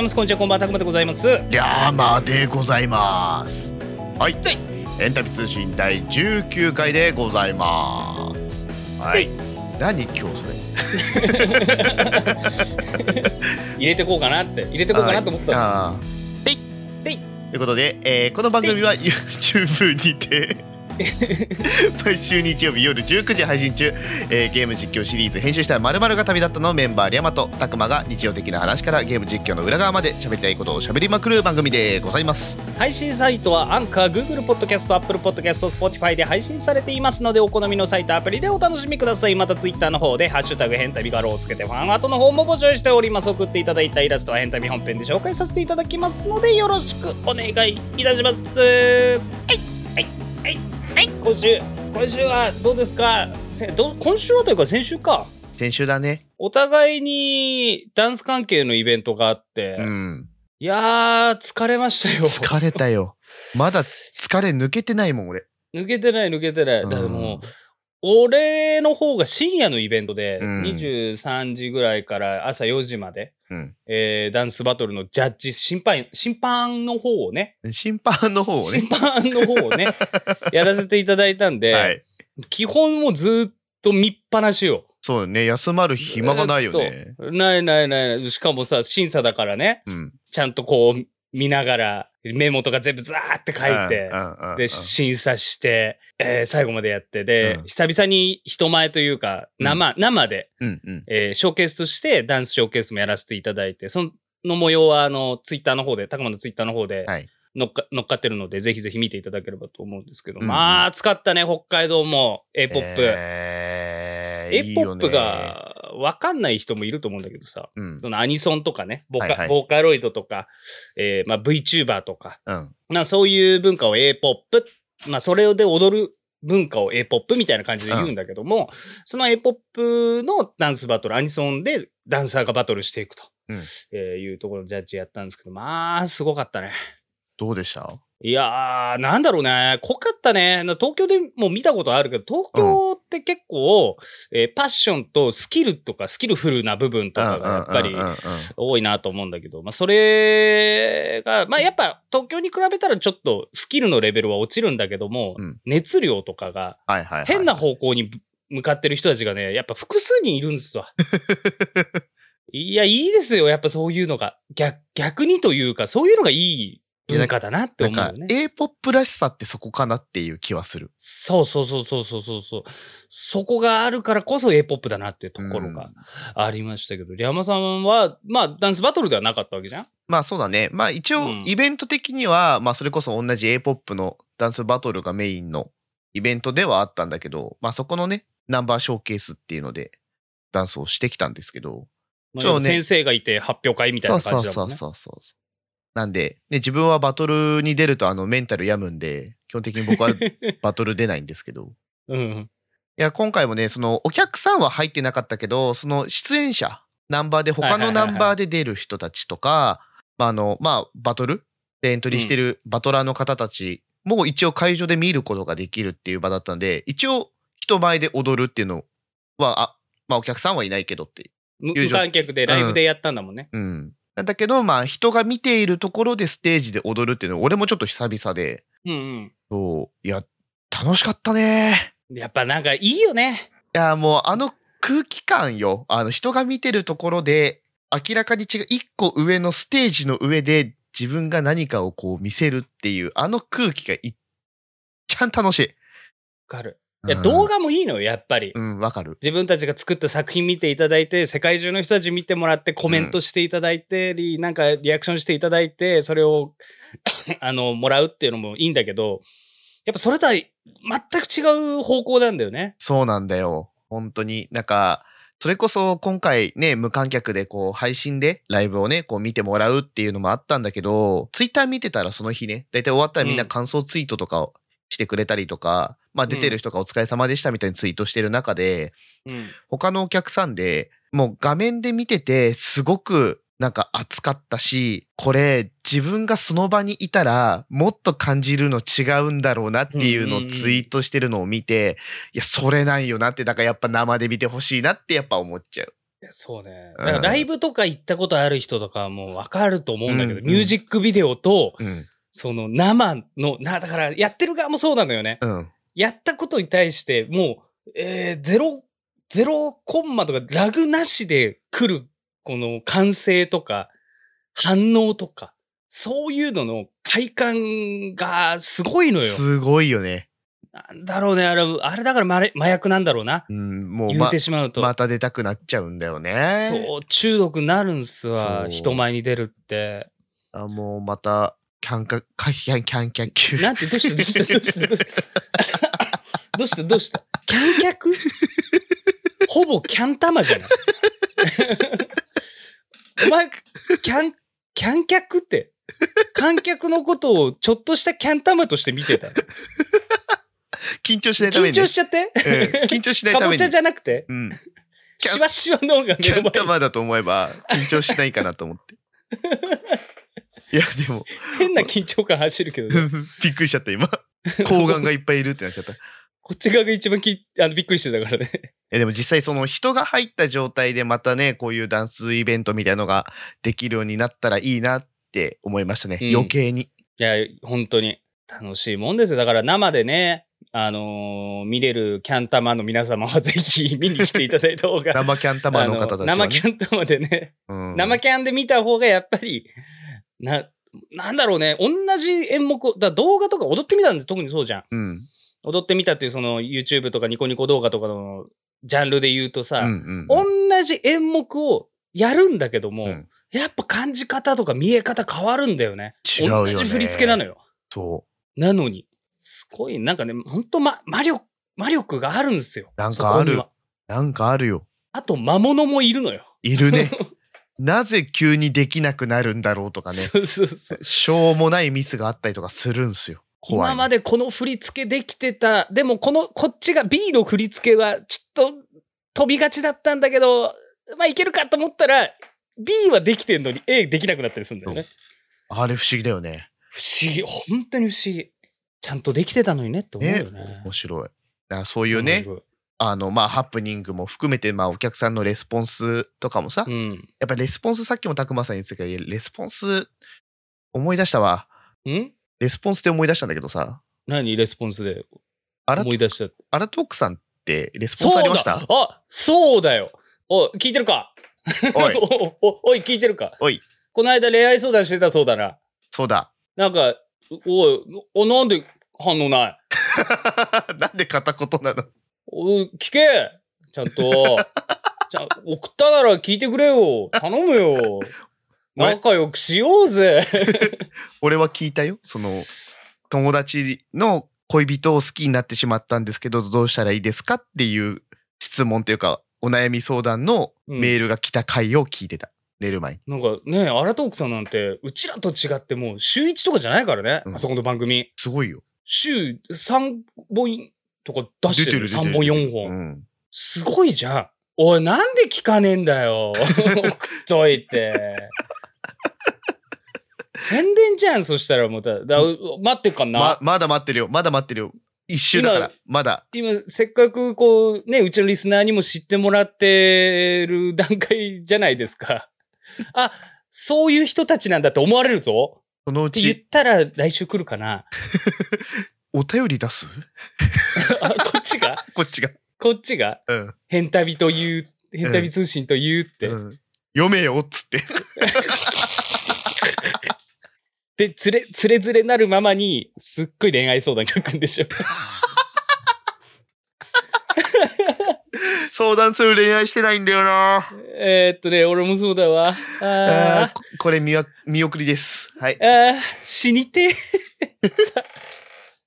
ざいます。こんにちは、こんばんは、たくまでございます。りゃーまでございます。はい、エンタビ通信第19回でございます。はい、何今日それ入れてこうかなって思った。はい、ということで、この番組は YouTube にて毎週日曜日夜19時配信中、ゲーム実況シリーズ編集したら〇〇が旅立ったのメンバーリャマとタクマが日常的な話からゲーム実況の裏側まで喋りたいことを喋りまくる番組でございます。配信サイトはアンカー、Google Podcast、Apple Podcast、Spotify で配信されていますので、お好みのサイトアプリでお楽しみください。また Twitter の方でハッシュタグヘンタビガロをつけてファンアートの方も募集しております。送っていただいたイラストはヘンタビ本編で紹介させていただきますので、よろしくお願いいたします。はい、今週はどうですか？今週はというか先週か。先週だね。お互いにダンス関係のイベントがあって、うん、いやー疲れましたよ。疲れたよ。まだ疲れ抜けてないもん俺。抜けてない。だからもう、俺の方が深夜のイベントで、23時ぐらいから朝4時まで、ダンスバトルのジャッジ、審判の方をね、やらせていただいたんで、はい、基本もずっと見っぱなしよ。そうね、休まる暇がないよね。ない。しかもさ、審査だからね、ちゃんとこう、見ながらメモとか全部ザーって書いて、で審査して、最後までやって、で、久々に人前というか生で、ショーケースとしてダンスショーケースもやらせていただいて、その模様はツイッターの方で、たくまのツイッターの方で乗っかってるので、ぜひぜひ見ていただければと思うんですけど、まあ暑かったね、北海道も。 Aポップ、Aポップがわかんない人もいると思うんだけどさ、そのアニソンとかね、ボーカロイドとか、まあ VTuber とか、そういう文化を A ポップ、まあそれで踊る文化を A ポップみたいな感じで言うんだけども、その A ポップのダンスバトル、アニソンでダンサーがバトルしていくと、いうところのジャッジやったんですけど、まあすごかったね。どうでした？いやー、なんだろうね、濃かったね。東京でも見たことあるけど、東京って結構、パッションとスキルとかスキルフルな部分とかがやっぱり多いなと思うんだけど、まあそれが、まあやっぱ東京に比べたらちょっとスキルのレベルは落ちるんだけども、熱量とかが変な方向に向かってる人たちがね、やっぱ複数人いるんですわ。いや、いいですよ、やっぱそういうのが。逆にというか、そういうのがいい文化だなって思うよね。なんか A ポップらしさってそこかなっていう気はする。そう。そこがあるからこそ A ポップだなっていうところがありましたけど、リャマさんはまあダンスバトルではなかったわけじゃん。まあそうだね。まあ一応イベント的には、まあそれこそ同じ A ポップのダンスバトルがメインのイベントではあったんだけど、まあそこのね、ナンバーショーケースっていうのでダンスをしてきたんですけど、まあね、先生がいて発表会みたいな感じだもんね。そう。なんで、ね、自分はバトルに出るとメンタル病むんで、基本的に僕はバトル出ないんですけど、いや今回もね、そのお客さんは入ってなかったけど、その出演者ナンバーで、他のナンバーで出る人たちとか、バトルでエントリーしてるバトラーの方たちも一応会場で見ることができるっていう場だったんで、一応人前で踊るっていうのはまあお客さんはいないけどっていう無観客でライブでやったんだもんね。だけど、まあ人が見ているところでステージで踊るっていうの、俺もちょっと久々で、そういや楽しかったね。やっぱなんかいいよね。いやもう空気感よ。人が見てるところで、明らかに違う一個上のステージの上で自分が何かをこう見せるっていう空気がいっちゃん楽しい。わかる。いや、動画もいいのよ、やっぱり。わかる。自分たちが作った作品見ていただいて、世界中の人たち見てもらって、コメントしていただいて、なんかリアクションしていただいて、それをもらうっていうのもいいんだけど、やっぱそれとは全く違う方向なんだよね。そうなんだよ。本当に。なんか、それこそ今回ね、無観客でこう配信でライブをね、こう見てもらうっていうのもあったんだけど、ツイッター見てたらその日ね、だいたい終わったらみんな感想ツイートとかをしてくれたりとか、まあ出てる人がお疲れ様でしたみたいにツイートしてる中で、他のお客さんでもう画面で見ててすごくなんか熱かったし、これ自分がその場にいたらもっと感じるの違うんだろうなっていうのをツイートしてるのを見て、いやそれないよなって、だからやっぱ生で見てほしいなってやっぱ思っちゃう。そうね。だからライブとか行ったことある人とかも分かると思うんだけど、ミュージックビデオと、その生の、だからやってる側もそうなのよね。やったことに対して、もう、0コンマとかラグなしで来る、この歓声とか、反応とか、そういうのの快感がすごいのよ。すごいよね。なんだろうね、あれだから麻薬なんだろうな。もう言うてしまうと。また出たくなっちゃうんだよね。そう、中毒になるんすわ、人前に出るって。あ、もうまた、キャンキャンキュー。なんて、どうしたキャン客ほぼキャン玉じゃないお前、キャン客って、観客のことをちょっとしたキャン玉として見てた。緊張しないために。緊張しちゃって、緊張しないために。かぼちゃじゃなくて、しわしわの方がキャン玉だと思えば、緊張しないかなと思って。いや、でも。変な緊張感走るけど、ね。びっくりしちゃった、今。睾丸がいっぱいいるってなっちゃった。こっち側が一番びっくりしてたからね。でも実際その人が入った状態でまたね、こういうダンスイベントみたいなのができるようになったらいいなって思いましたね。余計に。いや、本当に楽しいもんですよ。だから生でね、見れるキャン玉の皆様はぜひ見に来ていただいた方が。生キャン玉の方たちは、ね。生キャン玉でね、生キャンで見た方がやっぱり、なんだろうね、同じ演目を、動画とか踊ってみたんで特にそうじゃん。踊ってみたっていうその YouTube とかニコニコ動画とかのジャンルで言うとさ、同じ演目をやるんだけども、やっぱ感じ方とか見え方変わるんだよね。違うよね。同じ振り付けなのよ。そう。なのに、すごい、なんかね、ほんと魔力があるんですよ。なんかある。なんかあるよ。あと魔物もいるのよ。いるね。なぜ急にできなくなるんだろうとかね。そうそうそう。しょうもないミスがあったりとかするんすよ。今までこの振り付けできてた、でもこっちが B の振り付けはちょっと飛びがちだったんだけど、まあいけるかと思ったら B はできてんのに A できなくなったりするんだよね。あれ不思議だよね。不思議、本当に不思議。ちゃんとできてたのにねって思うよね。面白い。だからそういうね、まあハプニングも含めて、まあお客さんのレスポンスとかもさ、やっぱレスポンス、さっきもたくまさん言ってたけど、レスポンス思い出したわ。レスポンスで思い出したんだけどさ。何レスポンスで思い出した。アラトークさんってレスポンスありました？そうだよ。おい、聞いてるか？おい、聞いてるか？おい。この間恋愛相談してたそうだな。そうだ。なんか、おい、なんで反応ない？なんで片言なの？おい、聞け！ちゃんと。送ったなら聞いてくれよ。頼むよ。仲良くしようぜ。俺は聞いたよ。その友達の恋人を好きになってしまったんですけど、どうしたらいいですかっていう質問というか、お悩み相談のメールが来た回を聞いてた、寝る前に。なんかね、アラトークさんなんてうちらと違ってもう週1とかじゃないからね、あそこの番組。すごいよ。週3本とか出してる。3本4本、すごいじゃん。おい、なんで聞かねえんだよ。送っといて。宣伝じゃん。そしたらもう待ってっかな、まだ待ってるよ。まだ待ってるよ。一周だから。まだ。今、せっかくこう、ね、うちのリスナーにも知ってもらってる段階じゃないですか。あ、そういう人たちなんだって思われるぞ。そのうち。って言ったら来週来るかな。お便り出す？こっちが？こっちが、変旅という、変旅通信というって。読めよっつって。で、つれなるままに、すっごい恋愛相談書くんでしょ。相談する恋愛してないんだよな。俺もそうだわ。これ見送りです。はい。死にて。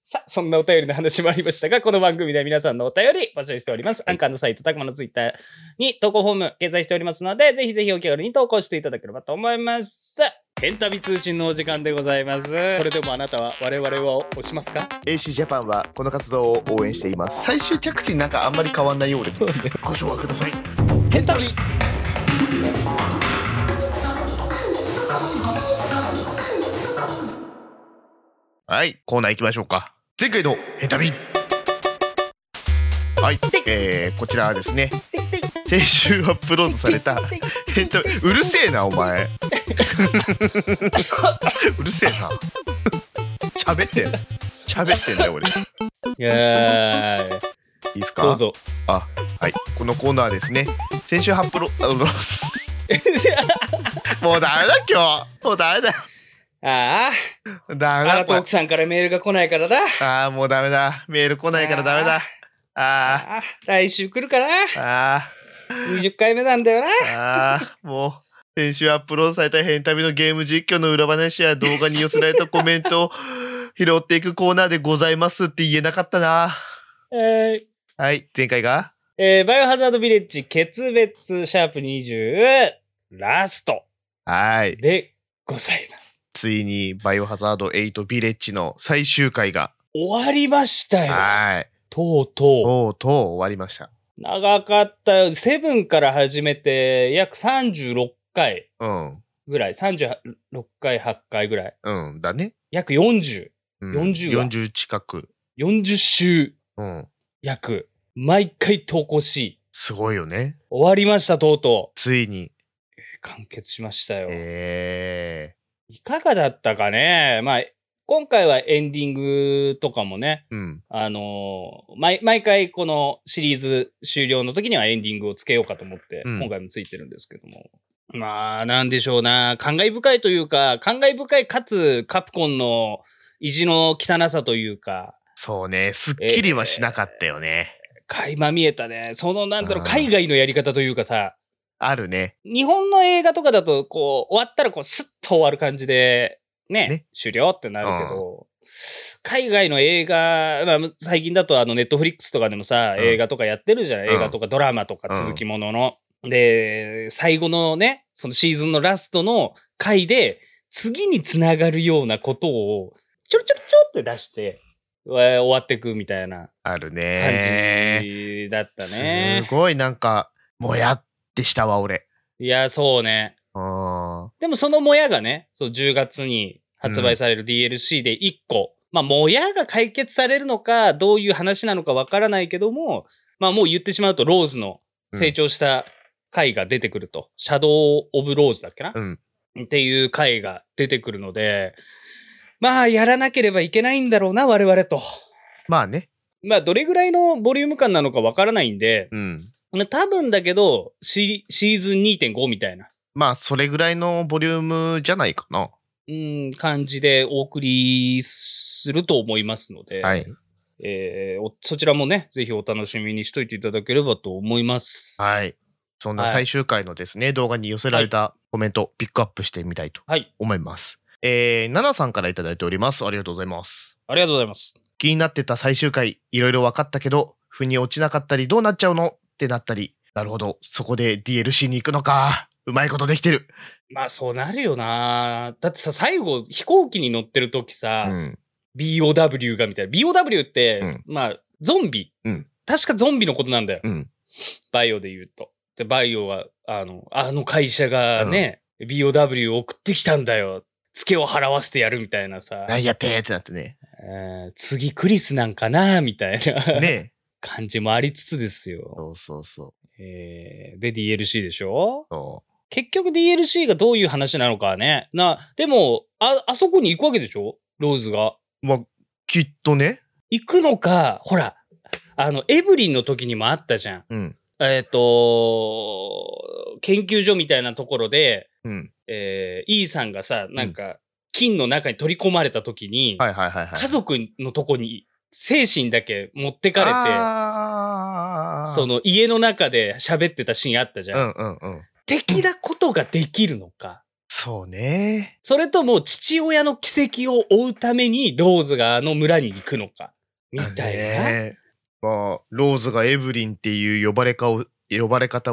さあ、そんなお便りの話もありましたが、この番組では皆さんのお便り募集しております。アンカーのサイト、たくまのツイッターに投稿フォーム掲載しておりますので、ぜひぜひお気軽に投稿していただければと思います。ヘンタビ通信のお時間でございます。それでもあなたは我々は推しますか？ AC ジャパンはこの活動を応援しています。最終着地なんかあんまり変わんないようです。ご紹介ください。ヘンタビ。はい、コーナー行きましょうか。前回のヘンタビ、はい、こちらはですね、先週アップロードされたうるせえなお前うるせえな喋ってんだよ俺。いいですか。どうぞ。あ、はい。このコーナーですね。先週発表もうダメだ今日。もうダメだ。ああ。ダメだ。あなた奥さんからメールが来ないからだ。ああもうダメだ。メール来ないからダメだ。ああ。来週来るかな。ああ。20回目なんだよな。ああもう。先週アップロードされたヘンタビのゲーム実況の裏話や動画に寄せられたコメントを拾っていくコーナーでございますって言えなかったな。はい、前回が、バイオハザードビレッジ決別#20ラストはいでございます。ついにバイオハザード8ビレッジの最終回が終わりましたよ。はいとうとう終わりました。長かったよ。7から始めて約36回ぐらい、うん、36回8回ぐらい、うん、だね。約40、うん、40は40近く40週、うん、約毎回投稿しすごいよね。終わりましたとうとうついに、完結しましたよ。いかがだったかね。まあ今回はエンディングとかもね、うん、毎回このシリーズ終了の時にはエンディングをつけようかと思って、うん、今回もついてるんですけども、まあなんでしょうな、感慨深いというか、感慨深いかつカプコンの意地の汚さというか。そうね、すっきりはしなかったよね。垣間見えたね。そのなんだろう、海外のやり方というかさ、あるね。日本の映画とかだとこう終わったらこうスッと終わる感じで。ね、終了ってなるけど、うん、海外の映画、まあ、最近だとネットフリックスとかでもさ、うん、映画とかやってるじゃない、うん、映画とかドラマとか続きものの、うん、で最後のね、そのシーズンのラストの回で次につながるようなことをちょろちょろちょろって出して終わってくみたいな感じだったね。すごいなんかもやってしたわ俺。いやそうね。あでもそのもやがね、そう10月に発売される DLC で1個、うん、まあもやが解決されるのかどういう話なのかわからないけども、まあもう言ってしまうとローズの成長した回が出てくると、うん、シャドウ・オブ・ローズだっけな、うん、っていう回が出てくるので、まあやらなければいけないんだろうな我々と。まあね、まあどれぐらいのボリューム感なのかわからないんで、うん、多分だけど シーズン 2.5 みたいな、まあそれぐらいのボリュームじゃないかな、うん、感じでお送りすると思いますので、はい、そちらもねぜひお楽しみにしといていただければと思います。はい、そんな最終回のですね、はい、動画に寄せられたコメント、はい、ピックアップしてみたいと思います、はい。ナナさんからいただいております。ありがとうございます。ありがとうございます。気になってた最終回いろいろ分かったけど腑に落ちなかったりどうなっちゃうのってなったり、なるほどそこで DLC に行くのか、うまいことできてる。まあそうなるよな。だってさ最後飛行機に乗ってる時さ、うん、BOW がみたいな。 BOW って、うん、まあゾンビ、うん、確かゾンビのことなんだよ、うん、バイオで言うと。でバイオはあの会社がね、うん、BOW を送ってきたんだよ、ツケを払わせてやるみたいなさ、何やってってなってね、次クリスなんかなみたいなね感じもありつつですよ。そうそうそう、で DLC でしょ。そう結局 DLC がどういう話なのかね。でも あそこに行くわけでしょローズが。まあきっとね行くのか。ほらエブリンの時にもあったじゃん、うん、研究所みたいなところで、うんE さんがさなんか、うん、金の中に取り込まれた時に、はいはいはいはい、家族のとこに精神だけ持ってかれて、その家の中で喋ってたシーンあったじゃん、うんうんうん、的なことができるのか。そうね。それとも父親の奇跡を追うためにローズがあの村に行くのかみたいな、ね。まあローズがエブリンっていう呼ばれ方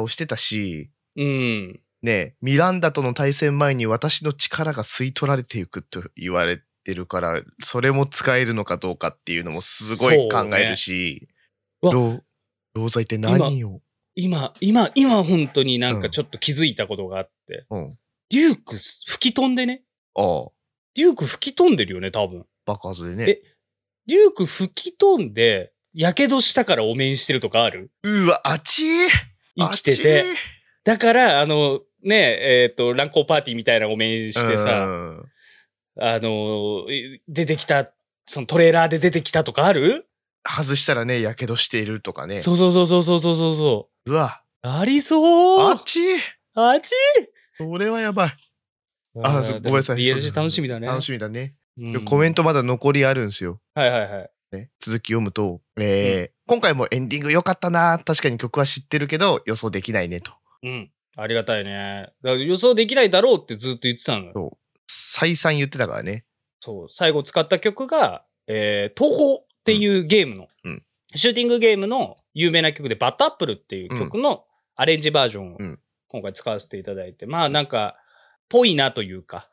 をしてたし、うん、ねミランダとの対戦前に私の力が吸い取られていくと言われてるから、それも使えるのかどうかっていうのもすごい考えるし、ね、ローズは一体何を。今本当になんかちょっと気づいたことがあって、うん、デューク吹き飛んでね。ああデューク吹き飛んでるよね多分爆発でね。デューク吹き飛んで火傷したからお面してるとかある。うわあちー生きてて、だからね乱交パーティーみたいなお面してさ、出てきたそのトレーラーで出てきたとかある？外したらね火傷しているとかね。そうそうそうそうそうそうそう。うわ、ありそう。あっちあっち、それはやばい。あ、ごめんなさい。 DLC 楽しみだね。楽しみだね。コメントまだ残りあるんですよ。はいはいはい。続き読むと、今回もエンディング良かったな、確かに曲は知ってるけど予想できないねと。うん、ありがたいね。だから予想できないだろうってずっと言ってたの。そう、再三言ってたからね。そう、最後使った曲が、東宝っていうゲームの、シューティングゲームの有名な曲で、Bad Appleっていう曲のアレンジバージョンを今回使わせていただいて、まあなんかぽいなというか、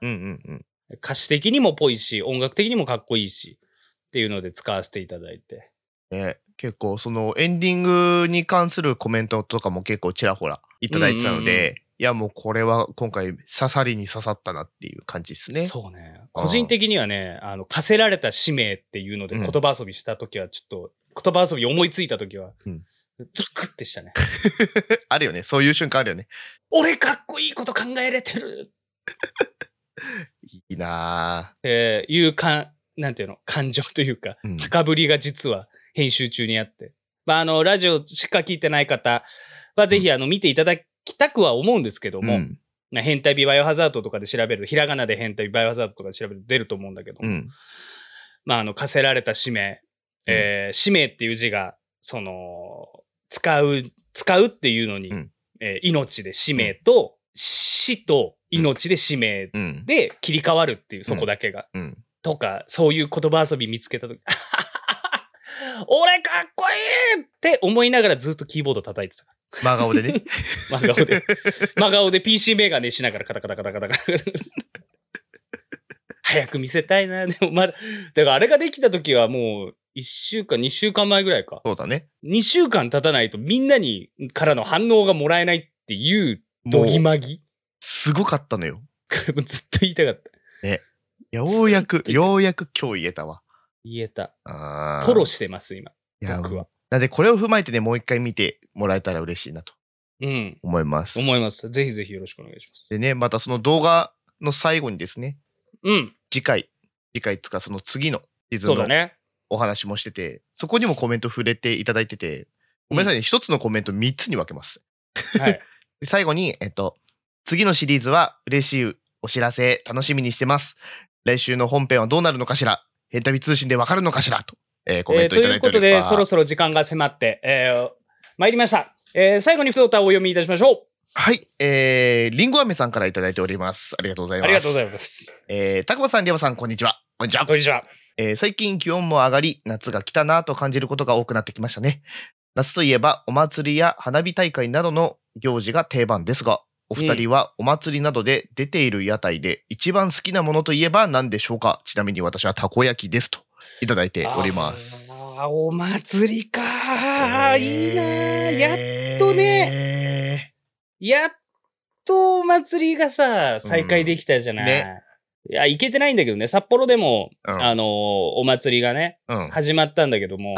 歌詞的にもぽいし音楽的にもかっこいいしっていうので使わせていただいて、結構そのエンディングに関するコメントとかも結構ちらほらいただいてたので、いやもうこれは今回刺さりに刺さったなっていう感じですね。そうね。個人的にはね、課せられた使命っていうので言葉遊びした時はちょっと、言葉遊び思いついた時は、ゾクってしたね。あるよね。そういう瞬間あるよね。俺かっこいいこと考えれてる。いいなぁ。いうなんていうの、感情というか、高ぶりが実は編集中にあって。まあラジオしか聞いてない方はぜひ見ていただき、来たくは思うんですけども、変態美バイオハザードとかで調べる、ひらがなで変態美バイオハザードとかで調べると出ると思うんだけど、まあ課せられた使命、使命っていう字がその使うっていうのに、命で使命と、死と命で使命で切り替わるっていう、そこだけが、とかそういう言葉遊び見つけた時、俺かっこいいって思いながらずっとキーボード叩いてたから。真顔でね。真顔で PC メガネしながらカタカタカタカタカタ。早く見せたいな。でもまだ、だからあれができた時はもう1週間、2週間前ぐらいか。そうだね。2週間経たないとみんなにからの反応がもらえないっていうどぎまぎ。すごかったのよ。ずっと言いたかった。ね。ようやく今日言えたわ。言えた。トロしてます、今。僕は。なのでこれを踏まえてね、もう一回見てもらえたら嬉しいなと思います。ぜひぜひよろしくお願いします。でね、またその動画の最後にですね、次回つかその次のシーズンのお話もしてて、そこにもコメント触れていただいてて、ごめんなさいね、一つのコメント3つに分けます。はい、最後に、次のシリーズは嬉しいお知らせ、楽しみにしてます。来週の本編はどうなるのかしら、ヘンタビ通信でわかるのかしらと。コメントいただいております。ということで、そろそろ時間が迫って、参りました。最後に普通歌をお読みいたしましょう。はい、りんご飴さんからいただいております。ありがとうございます。ありがとうございます。たくまさん、りょうさん、こんにちは。こんにちは。こんにちは。最近気温も上がり、夏が来たなと感じることが多くなってきましたね。夏といえば、お祭りや花火大会などの行事が定番ですが、お二人はお祭りなどで出ている屋台で一番好きなものといえば何でしょうか？ちなみに私はたこ焼きですと。いただいております。お祭りかー、いいなー、やっとね、やっとお祭りがさ再開できたじゃない。ね、いや行けてないんだけどね、札幌でも、お祭りがね、始まったんだけども、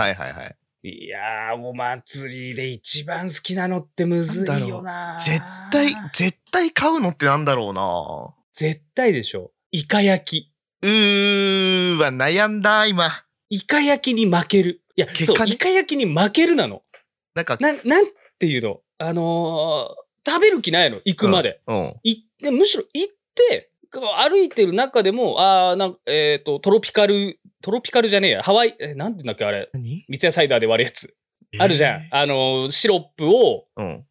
いやーお祭りで一番好きなのってむずいよな。絶対買うのってなんだろうな。絶対でしょ。イカ焼き。悩んだ今。イカ焼きに負ける。いや、そう、イカ焼きに負けるなの。なんか、なんていうの、食べる気ないの、行くまで。むしろ行って、歩いてる中でも、トロピカルじゃねえや、ハワイ、なんていうんだっけ、あれ。三ツ矢サイダーで割るやつ。あるじゃん。シロップを、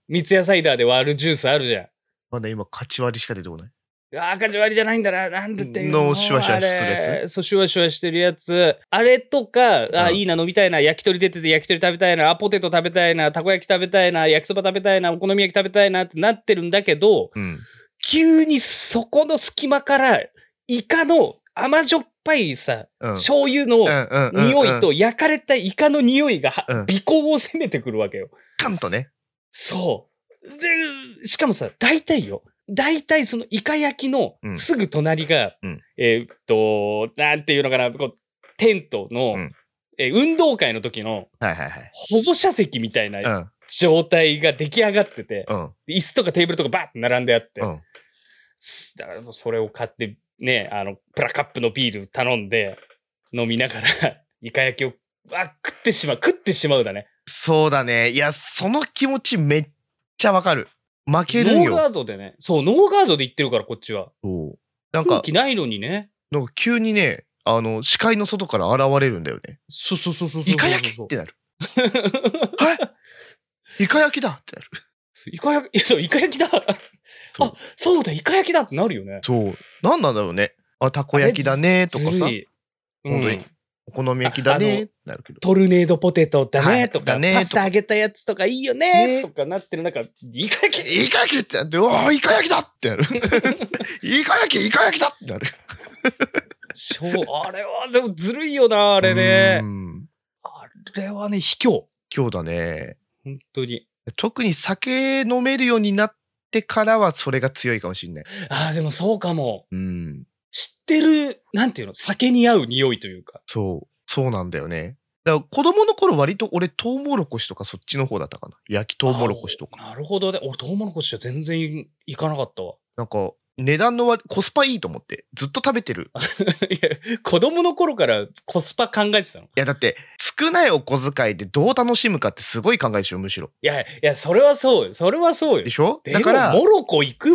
三ツ矢サイダーで割るジュースあるじゃん。まだ今、カチ割りしか出てこない。赤字割りじゃないんだな。なんでっていうの。シュワシュワするやつ。そう、シュワシュワしてるやつ。あれとか、いいな、飲みたいな、焼き鳥出てて焼き鳥食べたいな、ポテト食べたいな、たこ焼き食べたいな、焼きそば食べたいな、お好み焼き食べたいなってなってるんだけど、急にそこの隙間から、イカの甘じょっぱいさ、醤油の匂いと焼かれたイカの匂いが、鼻孔を攻めてくるわけよ。カンとね。そう。で、しかもさ、大体そのイカ焼きのすぐ隣が、なんていうのかな、こう、テントの、運動会の時の、保護者席みたいな状態が出来上がってて、うん、椅子とかテーブルとかバーって並んであって、うん、だからもうそれを買ってね、プラカップのビール頼んで飲みながらイカ焼きを食ってしまうだね。そうだね。いや、その気持ちめっちゃわかる。負けるよ。ノーガードでね。そう、ノーガードで言ってるからこっちは。そう。なんか空気ないのにね。なんか急にね、視界の外から現れるんだよね。そうそうそうそう。イカ焼きってなる。はい。イカ焼きだってなる。イカ焼きだ。あ、そうだイカ焼きだってなるよね。そう。なんなんだろうね。あ、たこ焼きだねとかさ。本当に。うん、お好み焼きだねなるけど、トルネードポテトだねとか、はい、パスタ揚げたやつとかいいよねとかなってる中、イカ焼きってなって、おーイカ焼きだってなる。イカ焼きだってなる。あれはでもずるいよな、あれね。あれはね、卑怯だね。本当に。特に酒飲めるようになってからはそれが強いかもしれない。ああ、でもそうかも。うん。知ってる、なんていうの、酒に合う匂いというか。そう。そうなんだよね。だから子供の頃割と俺、トウモロコシとかそっちの方だったかな。焼きトウモロコシとか。なるほどね。俺、トウモロコシは全然いかなかったわ。なんか、値段の割、コスパいいと思って、ずっと食べてる。いや、子供の頃からコスパ考えてたの？いや、だって、少ないお小遣いでどう楽しむかってすごい考えでしょ、むしろ。いや、それはそうよ。それはそうよ。でしょ？だから、モロコ行く。い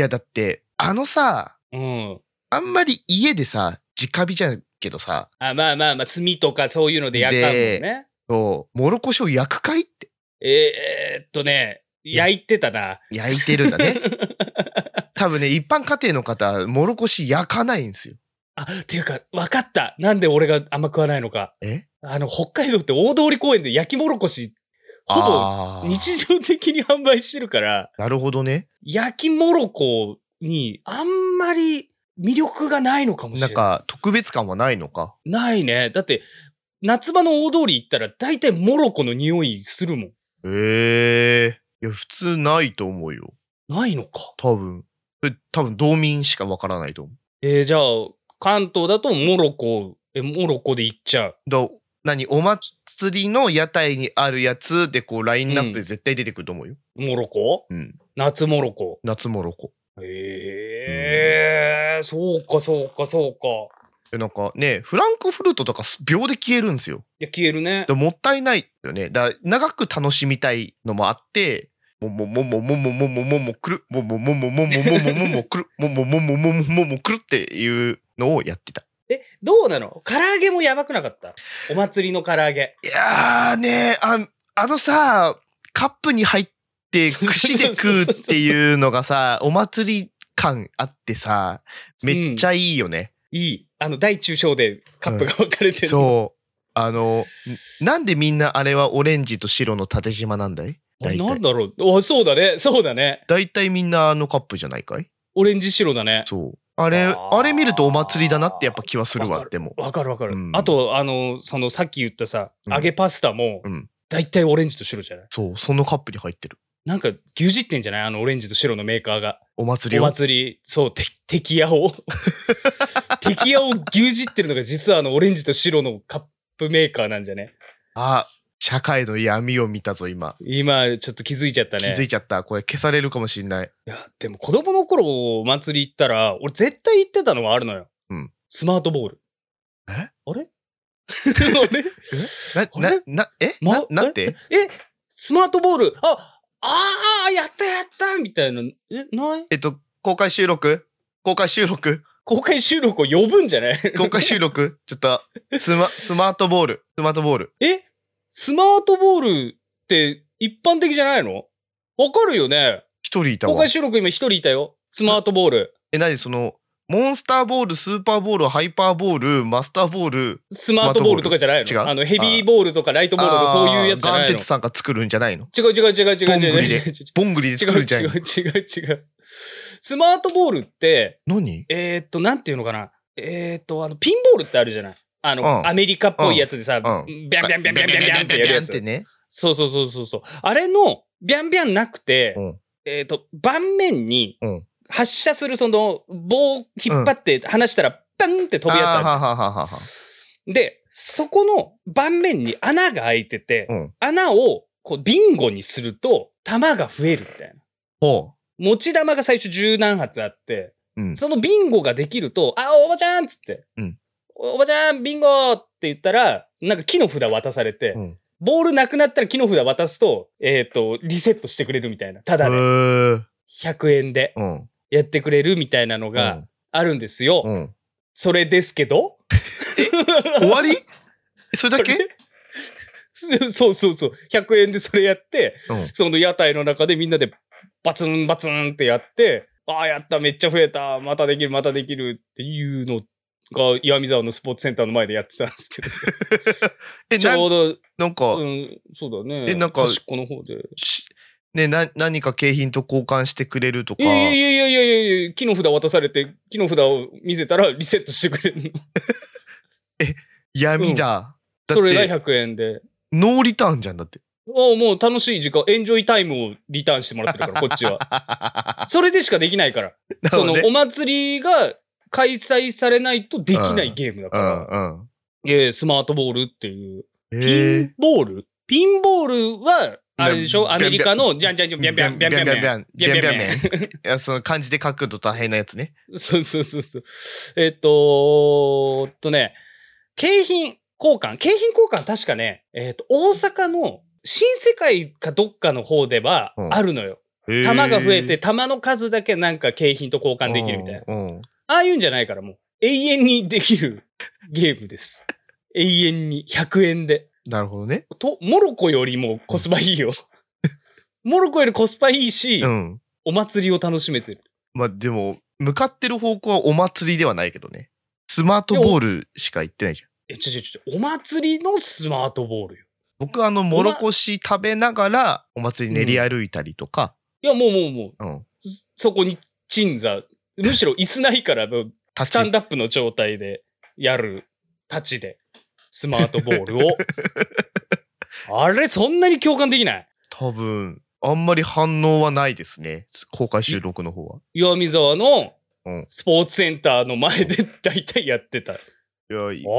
や、だって、さ、うん、あんまり家でさ直火じゃんけどさあ、まあ炭とかそういうので焼かんもんね。そうもろこしを焼くかいって、焼いてたな。焼いてるんだね。多分ね、一般家庭の方もろこし焼かないんですよ。あ、っていうか分かった、なんで俺があんま食わないのか。北海道って大通公園で焼きもろこしほぼ日常的に販売してるから。なるほどね。焼きもろこにあんまり魅力がないのかもしれない。なんか特別感はないのか。ないね。だって夏場の大通り行ったら大体モロコの匂いするもん。いや普通ないと思うよ。ないのか。多分道民しかわからないと思う。じゃあ関東だとモロコで行っちゃう。何、お祭りの屋台にあるやつでこうラインナップで絶対出てくると思うよ。モロコ？うん。夏モロコ。そうか。なんかね、フランクフルトとか秒で消えるんですよ。いや消えるね。もったいないよね。だ長く楽しみたいのもあって、もう来るっていうのをやってた。どうなの？唐揚げもやばくなかった？お祭りの唐揚げ。いやーね、さ、カップに入ってで串で食うっていうのがさ、お祭り感あってさ、めっちゃいいよね。うん、いい。大中小でカップが分かれてる、うん。そう。なんでみんなあれはオレンジと白の縦縞なんだい？なんだろう。そうだね。だいたいみんなあのカップじゃないかい？オレンジ白だね。そう。あれ見るとお祭りだなってやっぱ気はするわ。でも。わかる。うん、あとさっき言ったさ、揚げパスタも、うん、だいたいオレンジと白じゃない？そう。そのカップに入ってる。なんか牛耳ってんじゃない？オレンジと白のメーカーが。お祭り。そう、テキヤを牛耳ってるのが実はオレンジと白のカップメーカーなんじゃね？社会の闇を見たぞ、今。今、ちょっと気づいちゃったね。これ消されるかもしんない。いや、でも子供の頃お祭り行ったら、俺絶対行ってたのがあるのよ。うん。スマートボール。あれスマートボール、やったみたいな、ない？公開収録を呼ぶんじゃない？公開収録ちょっと、スマートボール。スマートボールって一般的じゃないの？わかるよね。一人いたわ。公開収録今一人いたよ。スマートボール。何その、モンスターボール、スーパーボール、ハイパーボール、マスターボール、スマートボールとかじゃないの？違う。ヘビーボールとかライトボールとかそういうやつじゃないの？ガンテツさんが作るんじゃないの？違う。ボングリで作るんじゃないの？違う。スマートボールって、何？なんていうのかな？ピンボールってあるじゃない？アメリカっぽいやつでさ、ビャンビャンってやるやつ。そう。あれの、ビャンビャンなくて、盤面に、発射する棒を引っ張って離したらパンって飛ぶやつある。で、そこの盤面に穴が開いてて、穴をこうビンゴにすると玉が増えるみたいな。ほう。持ち玉が最初十何発あって、うん、そのビンゴができると、あ、おばちゃんっつって、うん、おばちゃんビンゴって言ったら、なんか木の札渡されて、うん、ボールなくなったら木の札渡すと、リセットしてくれるみたいな。ただね、100円でやってくれるみたいなのがあるんですよ。うんうん、それですけど終わり？それだけ？そうそうそう。100円でそれやって、うん、その屋台の中でみんなでバツンバツンってやって、ああやった、めっちゃ増えた、またできる、またできるっていうのが岩見沢のスポーツセンターの前でやってたんですけど。ちょうどなんか、うん、そうだね。なんか端っこの方で。ね、何か景品と交換してくれるとか。いやいやいやいやいや、木の札渡されて、木の札を見せたらリセットしてくれるの。え、闇だ。うん、だってそれが100円で。ノーリターンじゃんだって。ああ、もう楽しい時間、エンジョイタイムをリターンしてもらってるから、こっちは。それでしかできないから。そのお祭りが開催されないとできないゲームだから。うんうん、スマートボールっていう。ピンボールは、あれでしょ？アメリカの、じゃんじゃんじゃん、ビャンビャンビャンビャンビャンビャンビャンビャンビャン。その漢字で書くと大変なやつね。そうそうそうそう。ね、景品交換確かね、大阪の新世界かどっかの方ではあるのよ。玉が増えて、玉の数だけなんか景品と交換できるみたいな。ああいうんじゃないからもう、永遠にできるゲームです。永遠に100円で。なるほどね。モロコよりもコスパいいよ。モロコよりコスパいいし、うん、お祭りを楽しめてる。まあでも、向かってる方向はお祭りではないけどね。スマートボールしか行ってないじゃん。ちょ、お祭りのスマートボールよ。僕はもろこし食べながら、お祭り練り歩いたりとか。うん、いや、もう、うん、そこに鎮座。むしろ椅子ないから、スタンダップの状態でやる、立ちで。スマートボールをあれそんなに共感できない。多分あんまり反応はないですね。公開収録の方は岩見沢のスポーツセンターの前でだいたいやってた。いや、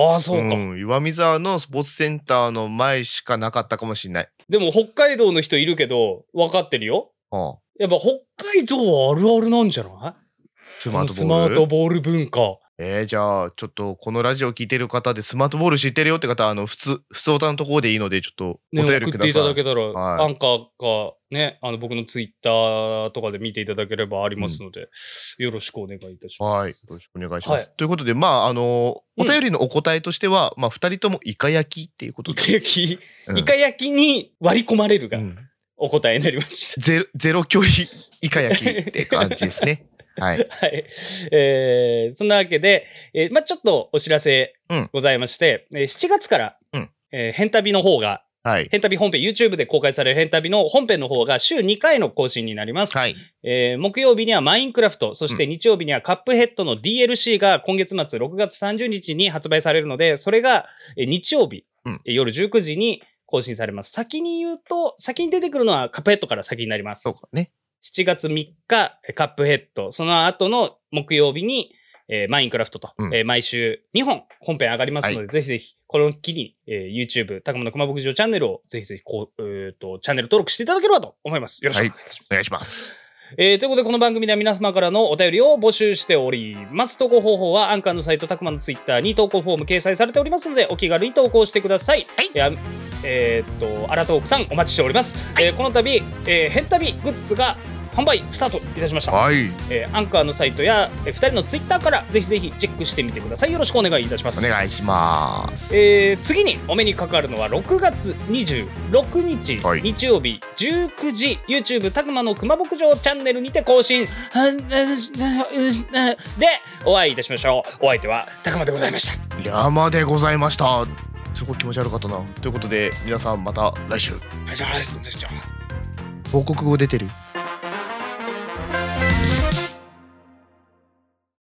ああそうか、うん、岩見沢のスポーツセンターの前しかなかったかもしれない。でも北海道の人いるけど分かってるよ。ああ、やっぱ北海道はあるあるなんじゃないスマートボール文化。じゃあちょっとこのラジオ聞いてる方でスマートボール知ってるよって方は普通歌のところでいいのでちょっとお便りください、ね、送っていただけたら、はい、アンカーかね、僕のツイッターとかで見ていただければありますので、うん、よろしくお願いいたします。はい、よろしくお願いします。はい、ということでお便りのお答えとしては、まあ2人ともイカ焼きっていうことでイカ焼きに割り込まれるがお答えになりました。ゼロ距離イカ焼きって感じですね。はい。はい。そんなわけで、まぁ、ちょっとお知らせございまして、7月から、ヘンタビの方が、ヘンタビ本編、YouTube で公開されるヘンタビの本編の方が週2回の更新になります。はい。木曜日にはマインクラフト、そして日曜日にはカップヘッドの DLC が今月末6月30日に発売されるので、それが日曜日、夜19時に更新されます。先に出てくるのはカップヘッドから先になります。そうかね。7月3日、カップヘッド。その後の木曜日に、マインクラフトと、毎週2本本編上がりますので、はい、ぜひぜひ、この機に、YouTube、たくまの熊牧場チャンネルをぜひぜひチャンネル登録していただければと思います。よろしくお願いします。ということで、この番組では皆様からのお便りを募集しております。投稿方法は、アンカーのサイト、たくまのツイッターに投稿フォーム掲載されておりますので、お気軽に投稿してください。はい。アラトークさんお待ちしております。はい、この度、ヘンタビグッズが販売スタートいたしました。はい。アンカーのサイトや2人のツイッターからぜひぜひチェックしてみてください。よろしくお願いいたします。お願いします。次にお目にかかるのは6月26日、はい、日曜日19時 YouTube たくまの熊牧場チャンネルにて更新でお会いいたしましょう。お相手はたくまでございました。山でございました。すごい気持ち悪かったな。ということで皆さんまた来週。報告語出てる。